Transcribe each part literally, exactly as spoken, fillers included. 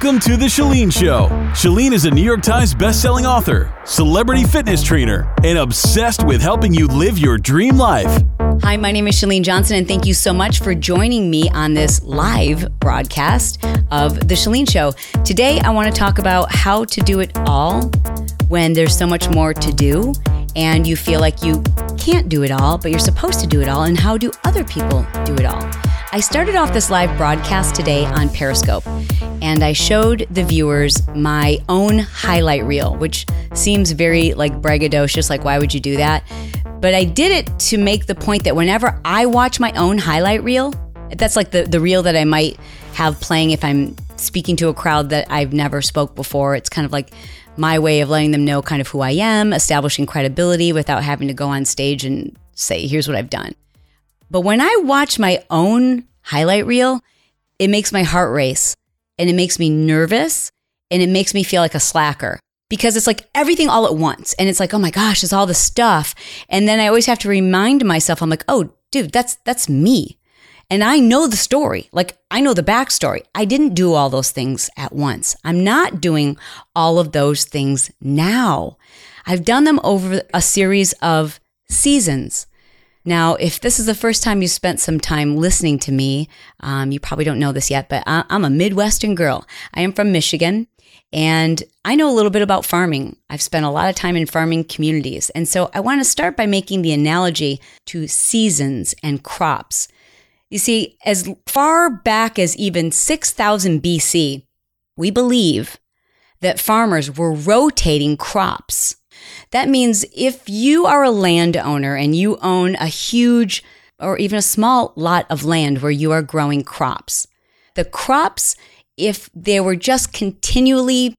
Welcome to The Chalene Show. Chalene is a New York Times bestselling author, celebrity fitness trainer, and obsessed with helping you live your dream life. Hi, my name is Chalene Johnson, and thank you so much for joining me on this live broadcast of The Chalene Show. Today, I want to talk about how to do it all when there's so much more to do and you feel like you can't do it all, but you're supposed to do it all, and how do other people do it all? I started off this live broadcast today on Periscope, and I showed the viewers my own highlight reel, which seems very like braggadocious, like why would you do that? But I did it to make the point that whenever I watch my own highlight reel, that's like the, the reel that I might have playing if I'm speaking to a crowd that I've never spoke before. It's kind of like my way of letting them know kind of who I am, establishing credibility without having to go on stage and say, here's what I've done. But when I watch my own highlight reel, it makes my heart race and it makes me nervous and it makes me feel like a slacker because it's like everything all at once. And it's like, oh my gosh, it's all this stuff. And then I always have to remind myself, I'm like, oh dude, that's that's me. And I know the story. Like I know the backstory. I didn't do all those things at once. I'm not doing all of those things now. I've done them over a series of seasons. Now, if this is the first time you spent some time listening to me, um, you probably don't know this yet, but I- I'm a Midwestern girl. I am from Michigan, and I know a little bit about farming. I've spent a lot of time in farming communities. And so I want to start by making the analogy to seasons and crops. You see, as far back as even six thousand B C, we believe that farmers were rotating crops. That means if you are a landowner and you own a huge or even a small lot of land where you are growing crops, the crops, if they were just continually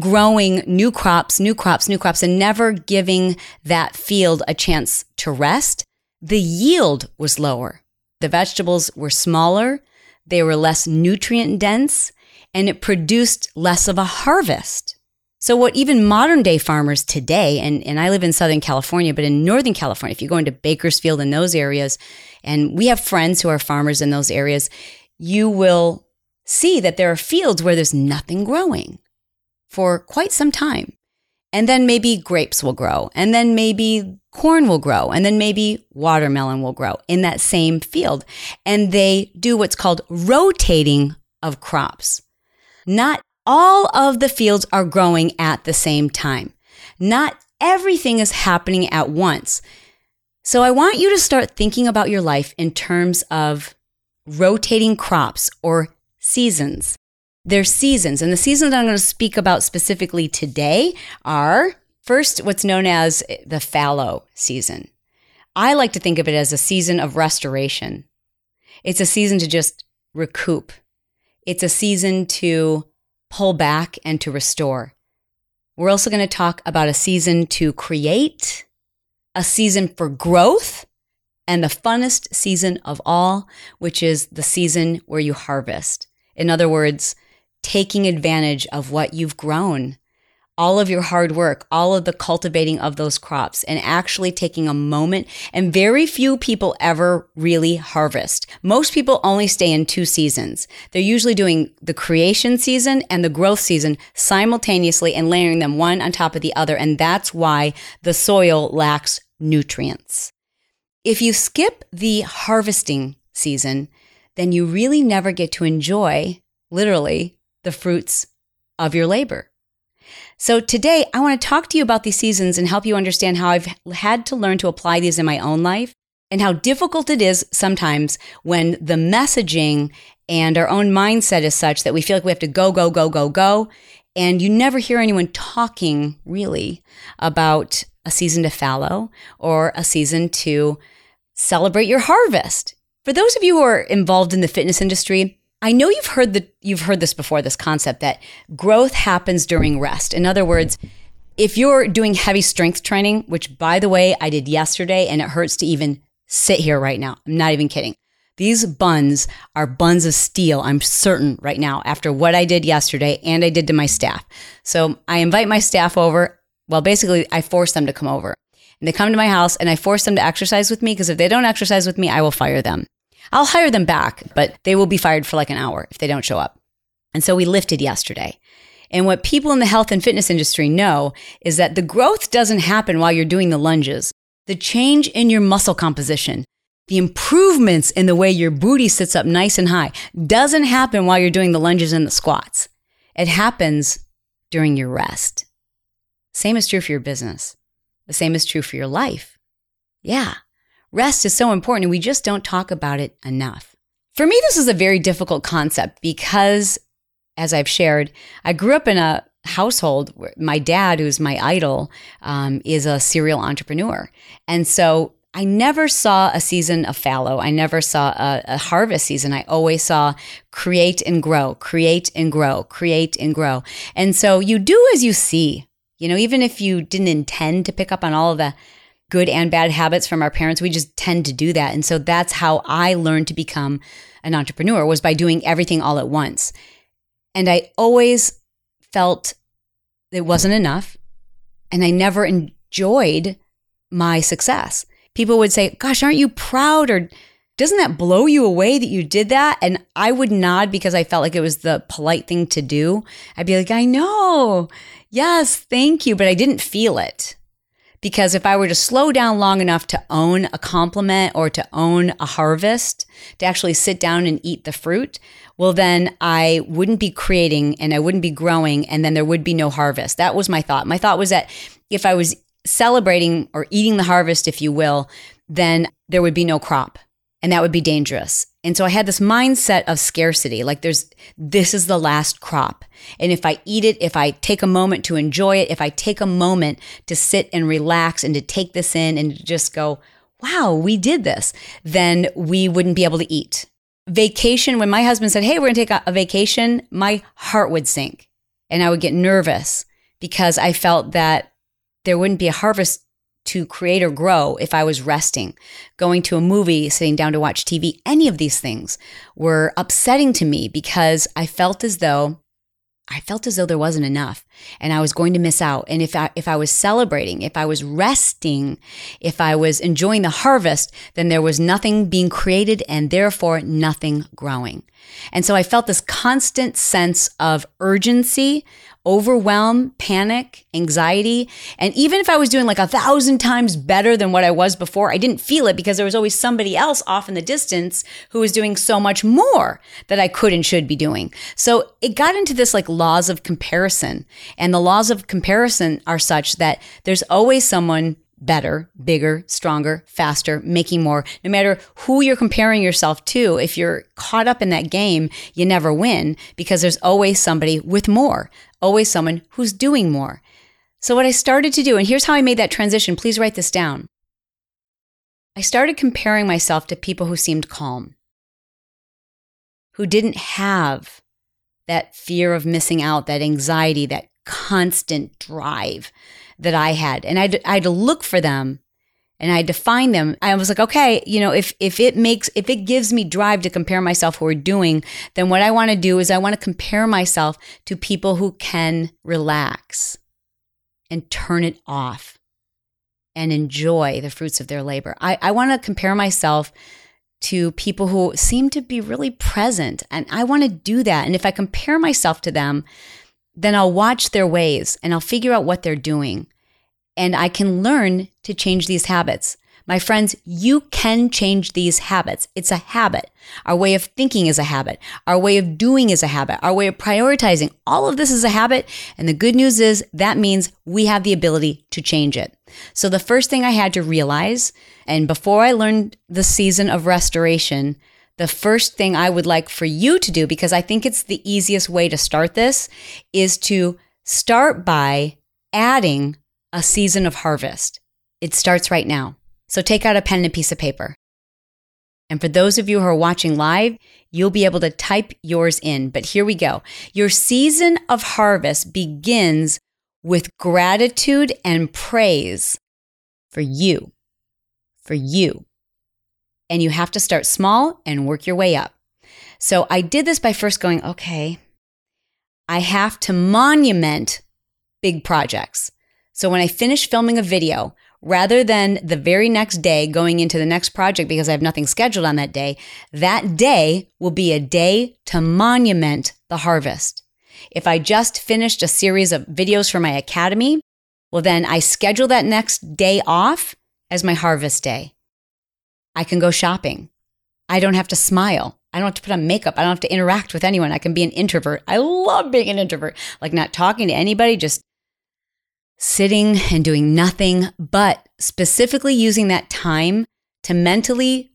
growing new crops, new crops, new crops, and never giving that field a chance to rest, the yield was lower. The vegetables were smaller, they were less nutrient dense, and it produced less of a harvest. So what even modern day farmers today, and, and I live in Southern California, but in Northern California, if you go into Bakersfield and those areas, and we have friends who are farmers in those areas, you will see that there are fields where there's nothing growing for quite some time. And then maybe grapes will grow, and then maybe corn will grow, and then maybe watermelon will grow in that same field. And they do what's called rotating of crops. Not all of the fields are growing at the same time. Not everything is happening at once. So I want you to start thinking about your life in terms of rotating crops or seasons. They're seasons, and the seasons I'm going to speak about specifically today are first what's known as the fallow season. I like to think of it as a season of restoration. It's a season to just recoup. It's a season to pull back and to restore. We're also going to talk about a season to create, a season for growth, and the funnest season of all, which is the season where you harvest. In other words, taking advantage of what you've grown, all of your hard work, all of the cultivating of those crops, and actually taking a moment. And very few people ever really harvest. Most people only stay in two seasons. They're usually doing the creation season and the growth season simultaneously and layering them one on top of the other. And that's why the soil lacks nutrients. If you skip the harvesting season, then you really never get to enjoy, literally, the fruits of your labor. So today, I want to talk to you about these seasons and help you understand how I've had to learn to apply these in my own life and how difficult it is sometimes when the messaging and our own mindset is such that we feel like we have to go, go, go, go, go. And you never hear anyone talking really about a season to fallow or a season to celebrate your harvest. For those of you who are involved in the fitness industry, I know you've heard the you've heard this before, this concept that growth happens during rest. In other words, if you're doing heavy strength training, which by the way, I did yesterday and it hurts to even sit here right now. I'm not even kidding. These buns are buns of steel, I'm certain right now, after what I did yesterday and I did to my staff. So I invite my staff over. Well, basically I force them to come over and they come to my house and I force them to exercise with me because if they don't exercise with me, I will fire them. I'll hire them back, but they will be fired for like an hour if they don't show up. And so we lifted yesterday. And what people in the health and fitness industry know is that the growth doesn't happen while you're doing the lunges. The change in your muscle composition, the improvements in the way your booty sits up nice and high doesn't happen while you're doing the lunges and the squats. It happens during your rest. Same is true for your business. The same is true for your life. Yeah, rest is so important and we just don't talk about it enough. For me, this is a very difficult concept because, as I've shared, I grew up in a household where my dad, who's my idol, um, is a serial entrepreneur. And so I never saw a season of fallow. I never saw a, a harvest season. I always saw create and grow, create and grow, create and grow. And so you do as you see. You know, even if you didn't intend to pick up on all of the good and bad habits from our parents, we just tend to do that. And so that's how I learned to become an entrepreneur, was by doing everything all at once. And I always felt it wasn't enough. And I never enjoyed my success. People would say, gosh, aren't you proud? Or doesn't that blow you away that you did that? And I would nod because I felt like it was the polite thing to do. I'd be like, I know. Yes, thank you. But I didn't feel it. Because if I were to slow down long enough to own a compliment or to own a harvest, to actually sit down and eat the fruit, well, then I wouldn't be creating and I wouldn't be growing, and then there would be no harvest. That was my thought. My thought was that if I was celebrating or eating the harvest, if you will, then there would be no crop, and that would be dangerous. And so I had this mindset of scarcity, like there's, this is the last crop. And if I eat it, if I take a moment to enjoy it, if I take a moment to sit and relax and to take this in and to just go, wow, we did this, then we wouldn't be able to eat. Vacation, when my husband said, hey, we're gonna take a vacation, my heart would sink and I would get nervous because I felt that there wouldn't be a harvest to create or grow if I was resting. Going to a movie, sitting down to watch T V, any of these things were upsetting to me because I felt as though, I felt as though there wasn't enough and I was going to miss out. And if I, if I was celebrating, if I was resting, if I was enjoying the harvest, then there was nothing being created and therefore nothing growing. And so I felt this constant sense of urgency, overwhelm, panic, anxiety. And even if I was doing like a thousand times better than what I was before, I didn't feel it because there was always somebody else off in the distance who was doing so much more that I could and should be doing. So it got into this like laws of comparison. And the laws of comparison are such that there's always someone better, bigger, stronger, faster, making more. No matter who you're comparing yourself to, if you're caught up in that game, you never win because there's always somebody with more, always someone who's doing more. So what I started to do, and here's how I made that transition. Please write this down. I started comparing myself to people who seemed calm, who didn't have that fear of missing out, that anxiety, that constant drive that I had. And I had, I had to look for them and I had to find them. I was like, okay, you know, if if it makes, if it gives me drive to compare myself who are doing, then what I want to do is I want to compare myself to people who can relax and turn it off and enjoy the fruits of their labor. I, I want to compare myself to people who seem to be really present and I want to do that. And if I compare myself to them, then I'll watch their ways and I'll figure out what they're doing. And I can learn to change these habits. My friends, you can change these habits. It's a habit. Our way of thinking is a habit. Our way of doing is a habit. Our way of prioritizing. All of this is a habit. And the good news is that means we have the ability to change it. So the first thing I had to realize, and before I learned the season of restoration, the first thing I would like for you to do, because I think it's the easiest way to start this, is to start by adding a season of harvest. It starts right now. So take out a pen and a piece of paper. And for those of you who are watching live, you'll be able to type yours in. But here we go. Your season of harvest begins with gratitude and praise for you, for you. And you have to start small and work your way up. So I did this by first going, okay, I have to monument big projects. So when I finish filming a video, Rather than the very next day going into the next project because I have nothing scheduled on that day, that day will be a day to monument the harvest. If I just finished a series of videos for my academy, well, then I schedule that next day off as my harvest day. I can go shopping. I don't have to smile. I don't have to put on makeup. I don't have to interact with anyone. I can be an introvert. I love being an introvert, like not talking to anybody, just sitting and doing nothing, but specifically using that time to mentally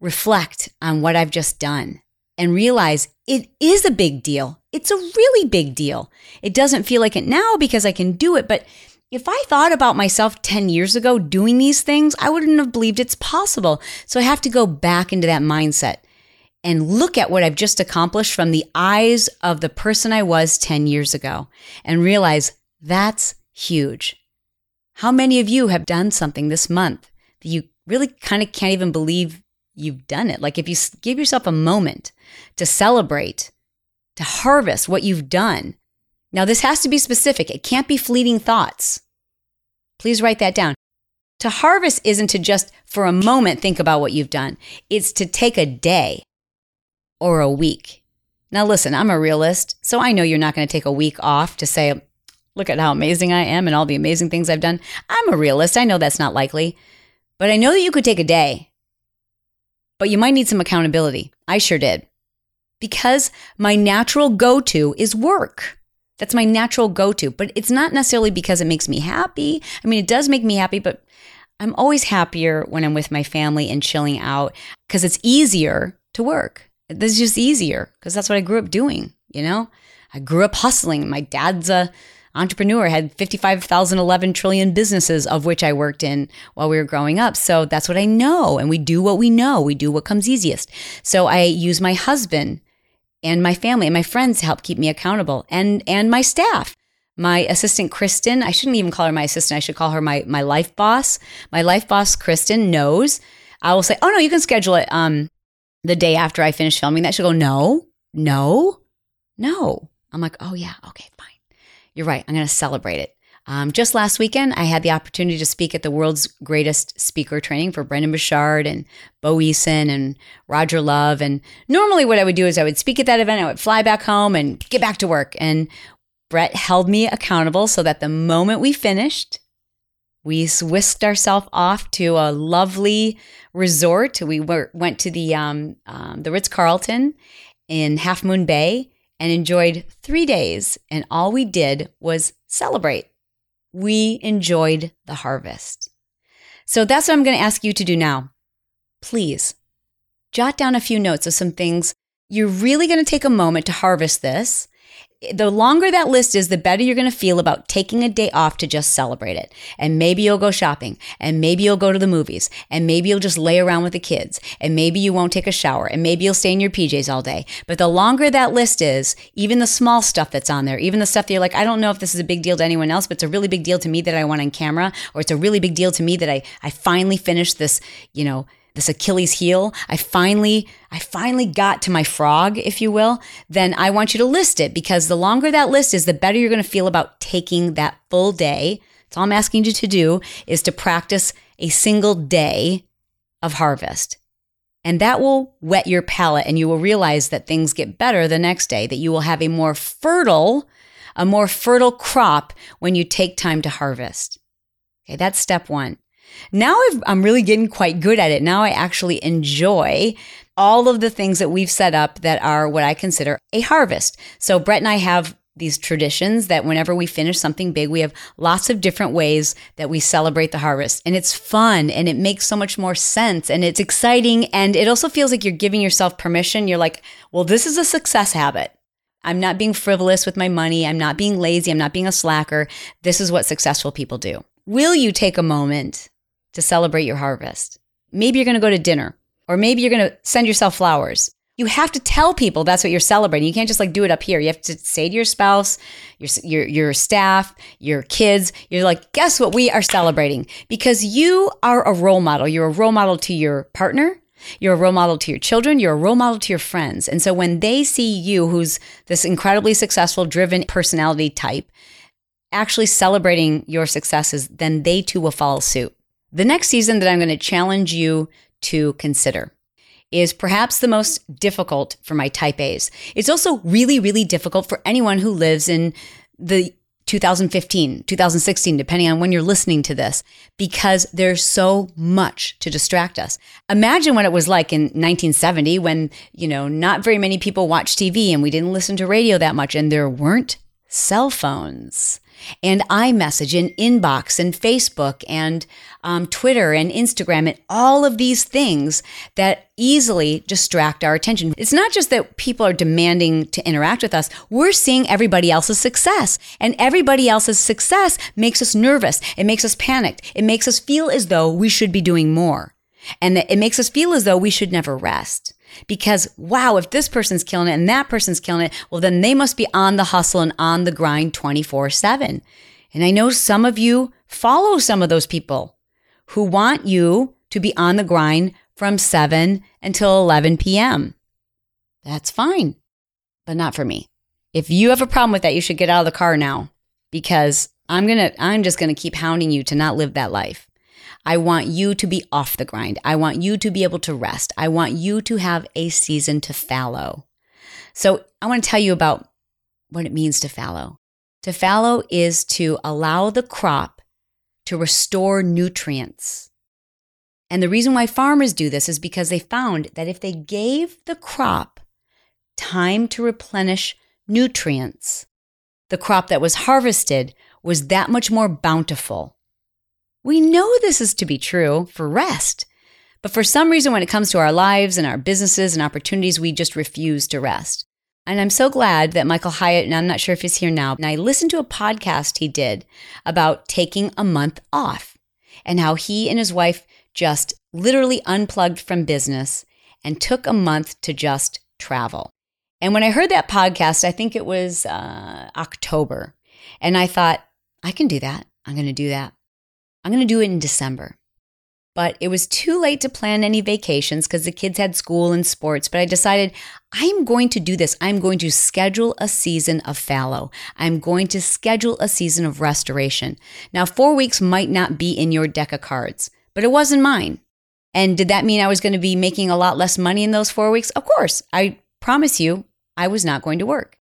reflect on what I've just done and realize it is a big deal. It's a really big deal. It doesn't feel like it now because I can do it, but if I thought about myself ten years ago doing these things, I wouldn't have believed it's possible. So I have to go back into that mindset and look at what I've just accomplished from the eyes of the person I was ten years ago and realize that's huge. How many of you have done something this month that you really kind of can't even believe you've done it? Like if you give yourself a moment to celebrate, to harvest what you've done. Now, this has to be specific. It can't be fleeting thoughts. Please write that down. To harvest isn't to just for a moment think about what you've done. It's to take a day or a week. Now, listen, I'm a realist, so I know you're not going to take a week off to say, look at how amazing I am and all the amazing things I've done. I'm a realist. I know that's not likely, but I know that you could take a day, but you might need some accountability. I sure did, because my natural go-to is work. That's my natural go-to, but it's not necessarily because it makes me happy. I mean, it does make me happy, but I'm always happier when I'm with my family and chilling out because it's easier to work. It's just easier because that's what I grew up doing, you know? I grew up hustling. My dad's a entrepreneur, had fifty-five thousand eleven trillion businesses of which I worked in while we were growing up. So that's what I know, and we do what we know. We do what comes easiest. So I use my husband and my family and my friends help keep me accountable, and and my staff. My assistant, Kristen, I shouldn't even call her my assistant. I should call her my my life boss. My life boss, Kristen, knows. I will say, oh, no, you can schedule it um, the day after I finish filming that. She'll go, no, no, no. I'm like, oh, yeah, okay, fine. You're right. I'm going to celebrate it. Um, just last weekend, I had the opportunity to speak at the world's greatest speaker training for Brendon Burchard and Bo Eason and Roger Love. And normally what I would do is I would speak at that event. I would fly back home and get back to work. And Brett held me accountable so that the moment we finished, we whisked ourselves off to a lovely resort. We were, went to the, um, um, the Ritz-Carlton in Half Moon Bay and enjoyed three days. And all we did was celebrate. We enjoyed the harvest. So that's what I'm going to ask you to do now. Please jot down a few notes of some things. You're really going to take a moment to harvest this. The longer that list is, the better you're going to feel about taking a day off to just celebrate it. And maybe you'll go shopping, and maybe you'll go to the movies, and maybe you'll just lay around with the kids, and maybe you won't take a shower, and maybe you'll stay in your P Js all day. But the longer that list is, even the small stuff that's on there, even the stuff that you're like, I don't know if this is a big deal to anyone else, but it's a really big deal to me that I went on camera, or it's a really big deal to me that I, I finally finished this, you know, this Achilles heel, I finally, I finally got to my frog, if you will, then I want you to list it, because the longer that list is, the better you're going to feel about taking that full day. That's all I'm asking you to do, is to practice a single day of harvest. And that will wet your palate, and you will realize that things get better the next day, that you will have a more fertile, a more fertile crop when you take time to harvest. Okay, that's step one. Now I've, I'm really getting quite good at it. Now I actually enjoy all of the things that we've set up that are what I consider a harvest. So Brett and I have these traditions that whenever we finish something big, we have lots of different ways that we celebrate the harvest. And it's fun, and it makes so much more sense, and it's exciting, and it also feels like you're giving yourself permission. You're like, well, this is a success habit. I'm not being frivolous with my money. I'm not being lazy. I'm not being a slacker. This is what successful people do. Will you take a moment to celebrate your harvest? Maybe you're going to go to dinner, or maybe you're going to send yourself flowers. You have to tell people that's what you're celebrating. You can't just like do it up here. You have to say to your spouse, your your, your staff, your kids, you're like, guess what we are celebrating? Because you are a role model. You're a role model to your partner. You're a role model to your children. You're a role model to your friends. And so when they see you, who's this incredibly successful, driven personality type, actually celebrating your successes, then they too will follow suit. The next season that I'm going to challenge you to consider is perhaps the most difficult for my type A's. It's also really, really difficult for anyone who lives in the two thousand fifteen, two thousand sixteen, depending on when you're listening to this, because there's so much to distract us. Imagine what it was like in nineteen seventy when, you know, not very many people watched T V and we didn't listen to radio that much and there weren't cell phones and iMessage and Inbox and Facebook and um, Twitter and Instagram and all of these things that easily distract our attention. It's not just that people are demanding to interact with us. We're seeing everybody else's success, and everybody else's success makes us nervous. It makes us panicked. It makes us feel as though we should be doing more, and that it makes us feel as though we should never rest. Because, wow, if this person's killing it and that person's killing it, well, then they must be on the hustle and on the grind twenty-four seven. And I know some of you follow some of those people who want you to be on the grind from seven until eleven p.m. That's fine, but not for me. If you have a problem with that, you should get out of the car now, because I'm gonna, I'm just going to keep hounding you to not live that life. I want you to be off the grind. I want you to be able to rest. I want you to have a season to fallow. So I want to tell you about what it means to fallow. To fallow is to allow the crop to restore nutrients. And the reason why farmers do this is because they found that if they gave the crop time to replenish nutrients, the crop that was harvested was that much more bountiful. We know this is to be true for rest, but for some reason when it comes to our lives and our businesses and opportunities, we just refuse to rest. And I'm so glad that Michael Hyatt, and I'm not sure if he's here now, and I listened to a podcast he did about taking a month off and how he and his wife just literally unplugged from business and took a month to just travel. And when I heard that podcast, I think it was uh, October, and I thought, I can do that. I'm going to do that. I'm going to do it in December, but it was too late to plan any vacations because the kids had school and sports, but I decided I'm going to do this. I'm going to schedule a season of fallow. I'm going to schedule a season of restoration. Now, four weeks might not be in your deck of cards, but it wasn't mine. And did that mean I was going to be making a lot less money in those four weeks? Of course. I promise you, I was not going to work.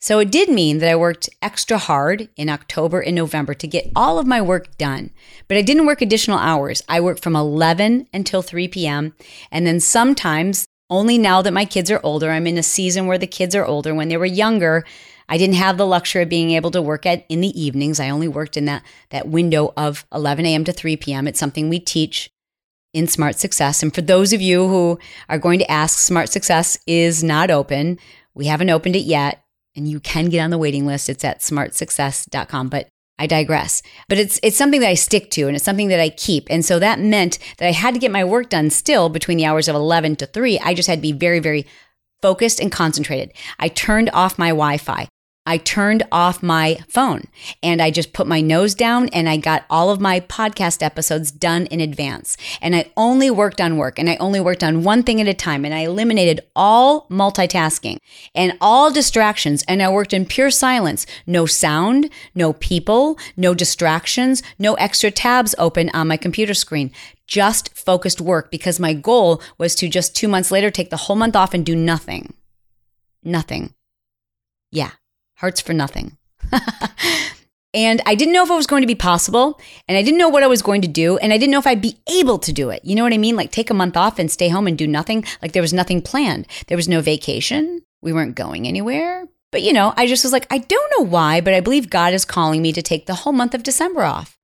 So it did mean that I worked extra hard in October and November to get all of my work done, but I didn't work additional hours. I worked from eleven until three p.m. And then sometimes, only now that my kids are older, I'm in a season where the kids are older. When they were younger, I didn't have the luxury of being able to work at in the evenings. I only worked in that, that window of eleven a.m. to three p.m. It's something we teach in Smart Success. And for those of you who are going to ask, Smart Success is not open. We haven't opened it yet. And you can get on the waiting list. It's at smart success dot com, but I digress. But it's it's something that I stick to, and it's something that I keep. And so that meant that I had to get my work done still between the hours of eleven to three. I just had to be very, very focused and concentrated. I turned off my Wi-Fi. I turned off my phone, and I just put my nose down, and I got all of my podcast episodes done in advance. And I only worked on work, and I only worked on one thing at a time, and I eliminated all multitasking and all distractions, and I worked in pure silence. No sound, no people, no distractions, no extra tabs open on my computer screen. Just focused work, because my goal was to just two months later take the whole month off and do nothing. Nothing. Yeah. Hearts for nothing. And I didn't know if it was going to be possible, and I didn't know what I was going to do, and I didn't know if I'd be able to do it. You know what I mean? Like take a month off and stay home and do nothing. Like there was nothing planned. There was no vacation. We weren't going anywhere. But you know, I just was like, I don't know why, but I believe God is calling me to take the whole month of December off.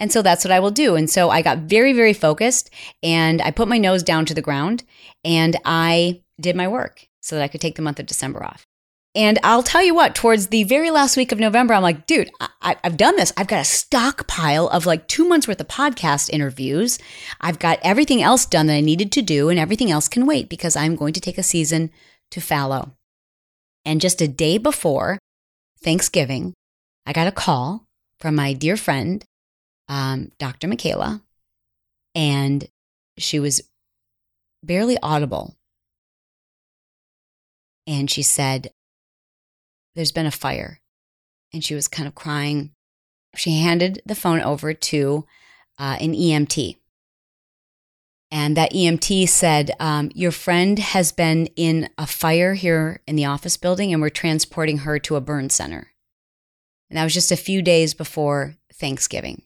And so that's what I will do. And so I got very, very focused, and I put my nose down to the ground, and I did my work so that I could take the month of December off. And I'll tell you what, towards the very last week of November, I'm like, dude, I, I've done this. I've got a stockpile of like two months worth of podcast interviews. I've got everything else done that I needed to do, and everything else can wait because I'm going to take a season to fallow. And just a day before Thanksgiving, I got a call from my dear friend, um, Doctor Michaela, and she was barely audible. And she said, "There's been a fire," and she was kind of crying. She handed the phone over to uh, an E M T. And that E M T said, um, your friend has been in a fire here in the office building, and we're transporting her to a burn center. And that was just a few days before Thanksgiving.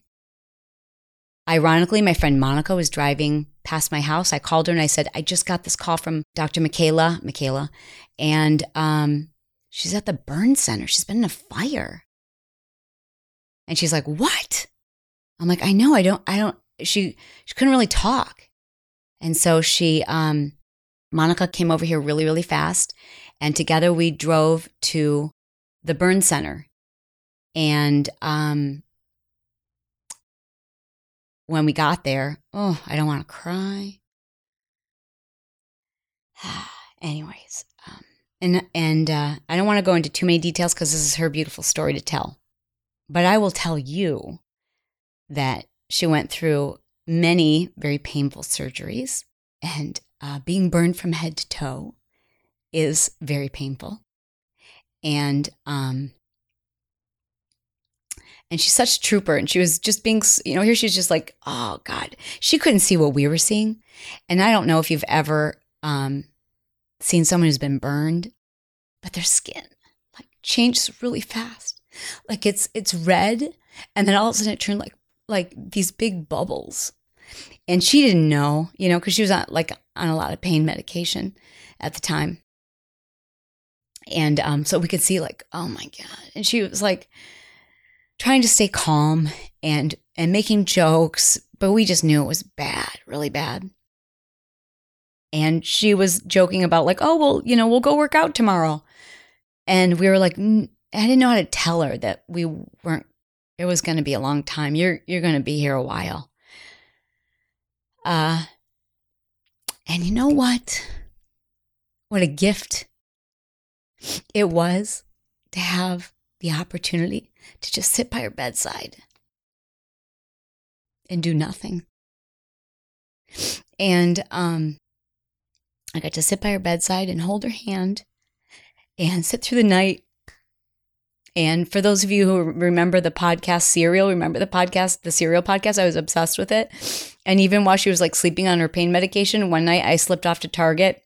Ironically, my friend Monica was driving past my house. I called her and I said, I just got this call from Doctor Michaela, Michaela, and um, she's at the burn center. She's been in a fire. And she's like, what? I'm like, I know, I don't, I don't, she, she couldn't really talk. And so she, um, Monica came over here really, really fast. And together we drove to the burn center. And um, when we got there, oh, I don't want to cry. Anyways, um, and and uh, I don't want to go into too many details because this is her beautiful story to tell. But I will tell you that she went through many very painful surgeries, and uh, being burned from head to toe is very painful. And um, and she's such a trooper, and she was just being, you know, here she's just like, oh God, she couldn't see what we were seeing. And I don't know if you've ever um, seen someone who's been burned, but their skin like changes really fast, like it's it's red, and then all of a sudden it turned like like these big bubbles. And she didn't know, you know, because she was on, like on a lot of pain medication at the time. And um, so we could see like, oh my God. And she was like trying to stay calm and and making jokes, but we just knew it was bad, really bad. And she was joking about like, oh, well, you know, we'll go work out tomorrow. And we were like, I didn't know how to tell her that we weren't, it was going to be a long time. You're you're going to be here a while. Uh, and you know what? What a gift it was to have the opportunity to just sit by her bedside and do nothing. And um, I got to sit by her bedside and hold her hand and sit through the night. And for those of you who remember the podcast Serial, remember the podcast, the Serial podcast, I was obsessed with it. And even while she was like sleeping on her pain medication, one night I slipped off to Target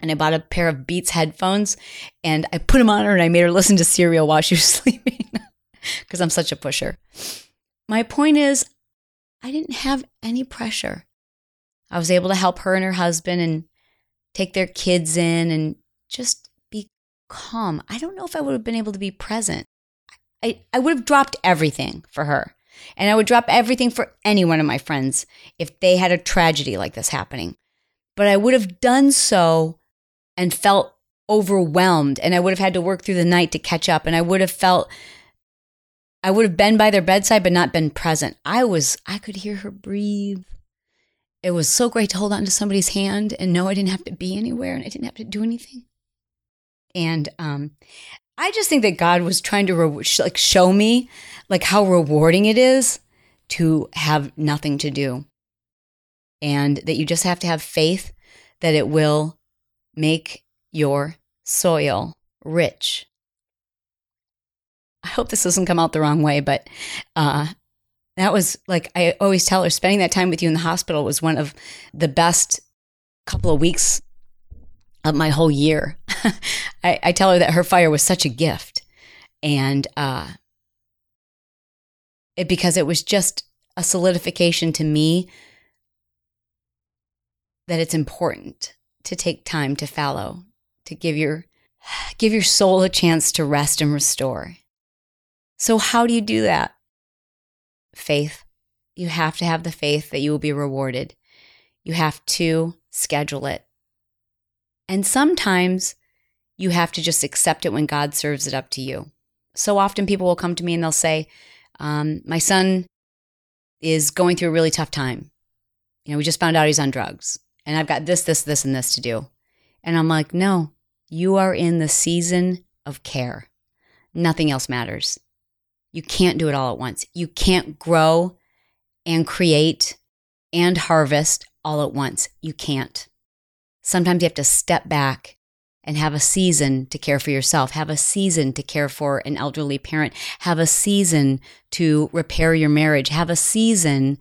and I bought a pair of Beats headphones and I put them on her and I made her listen to Serial while she was sleeping because I'm such a pusher. My point is, I didn't have any pressure. I was able to help her and her husband and take their kids in and just calm. I don't know if I would have been able to be present. I, I would have dropped everything for her. And I would drop everything for any one of my friends if they had a tragedy like this happening. But I would have done so and felt overwhelmed. And I would have had to work through the night to catch up. And I would have felt, I would have been by their bedside, but not been present. I was, I could hear her breathe. It was so great to hold on to somebody's hand and know I didn't have to be anywhere and I didn't have to do anything. And um, I just think that God was trying to re- sh- like show me like how rewarding it is to have nothing to do, and that you just have to have faith that it will make your soil rich. I hope this doesn't come out the wrong way, but uh, that was like, I always tell her, spending that time with you in the hospital was one of the best couple of weeks of my whole year. I, I tell her that her fire was such a gift, and uh, it because it was just a solidification to me that it's important to take time to fallow, to give your give your soul a chance to rest and restore. So how do you do that? Faith. You have to have the faith that you will be rewarded. You have to schedule it. And sometimes you have to just accept it when God serves it up to you. So often people will come to me and they'll say, um, my son is going through a really tough time. You know, we just found out he's on drugs and I've got this, this, this, and this to do. And I'm like, no, you are in the season of care. Nothing else matters. You can't do it all at once. You can't grow and create and harvest all at once. You can't. Sometimes you have to step back and have a season to care for yourself, have a season to care for an elderly parent, have a season to repair your marriage, have a season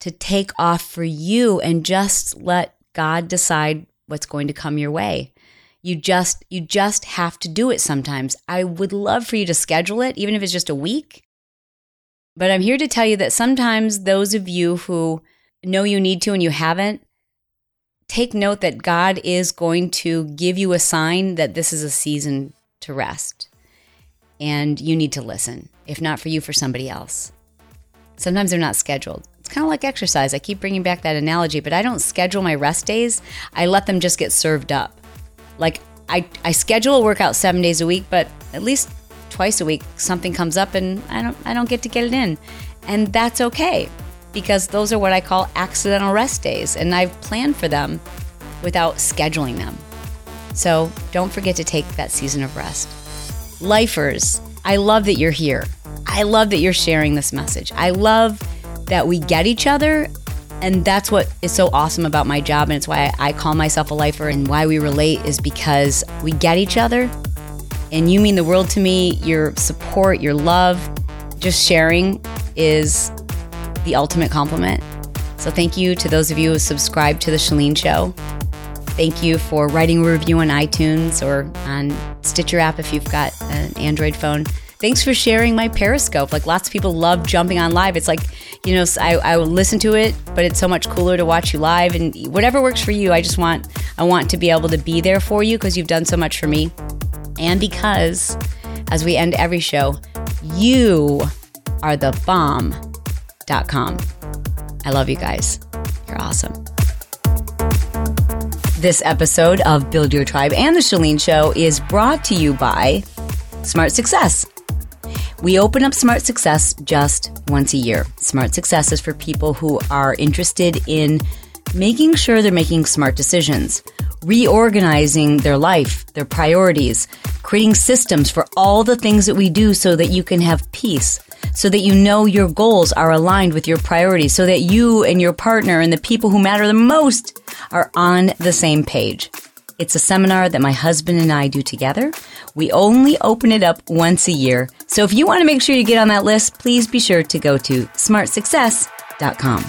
to take off for you and just let God decide what's going to come your way. You just you just have to do it sometimes. I would love for you to schedule it, even if it's just a week. But I'm here to tell you that sometimes those of you who know you need to and you haven't, take note that God is going to give you a sign that this is a season to rest and you need to listen. If not for you, for somebody else. Sometimes they're not scheduled. It's kind of like exercise. I keep bringing back that analogy, but I don't schedule my rest days. I let them just get served up. Like I, I schedule a workout seven days a week, but at least twice a week something comes up and I don't, I don't get to get it in. And that's okay, because those are what I call accidental rest days, and I've planned for them without scheduling them. So don't forget to take that season of rest. Lifers, I love that you're here. I love that you're sharing this message. I love that we get each other, and that's what is so awesome about my job, and it's why I call myself a lifer, and why we relate is because we get each other, and you mean the world to me. Your support, your love, just sharing is the ultimate compliment. So thank you to those of you who subscribe to The Chalene Show. Thank you for writing a review on iTunes or on Stitcher app if you've got an Android phone. Thanks for sharing my Periscope. Like, lots of people love jumping on live. It's like, you know, I, I listen to it, but it's so much cooler to watch you live, and whatever works for you. I just want, I want to be able to be there for you because you've done so much for me. And because, as we end every show, you are the bomb. Dot com. I love you guys. You're awesome. This episode of Build Your Tribe and The Chalene Show is brought to you by Smart Success. We open up Smart Success just once a year. Smart Success is for people who are interested in making sure they're making smart decisions, reorganizing their life, their priorities, creating systems for all the things that we do so that you can have peace, so that you know your goals are aligned with your priorities, so that you and your partner and the people who matter the most are on the same page. It's a seminar that my husband and I do together. We only open it up once a year. So if you want to make sure you get on that list, please be sure to go to smart success dot com.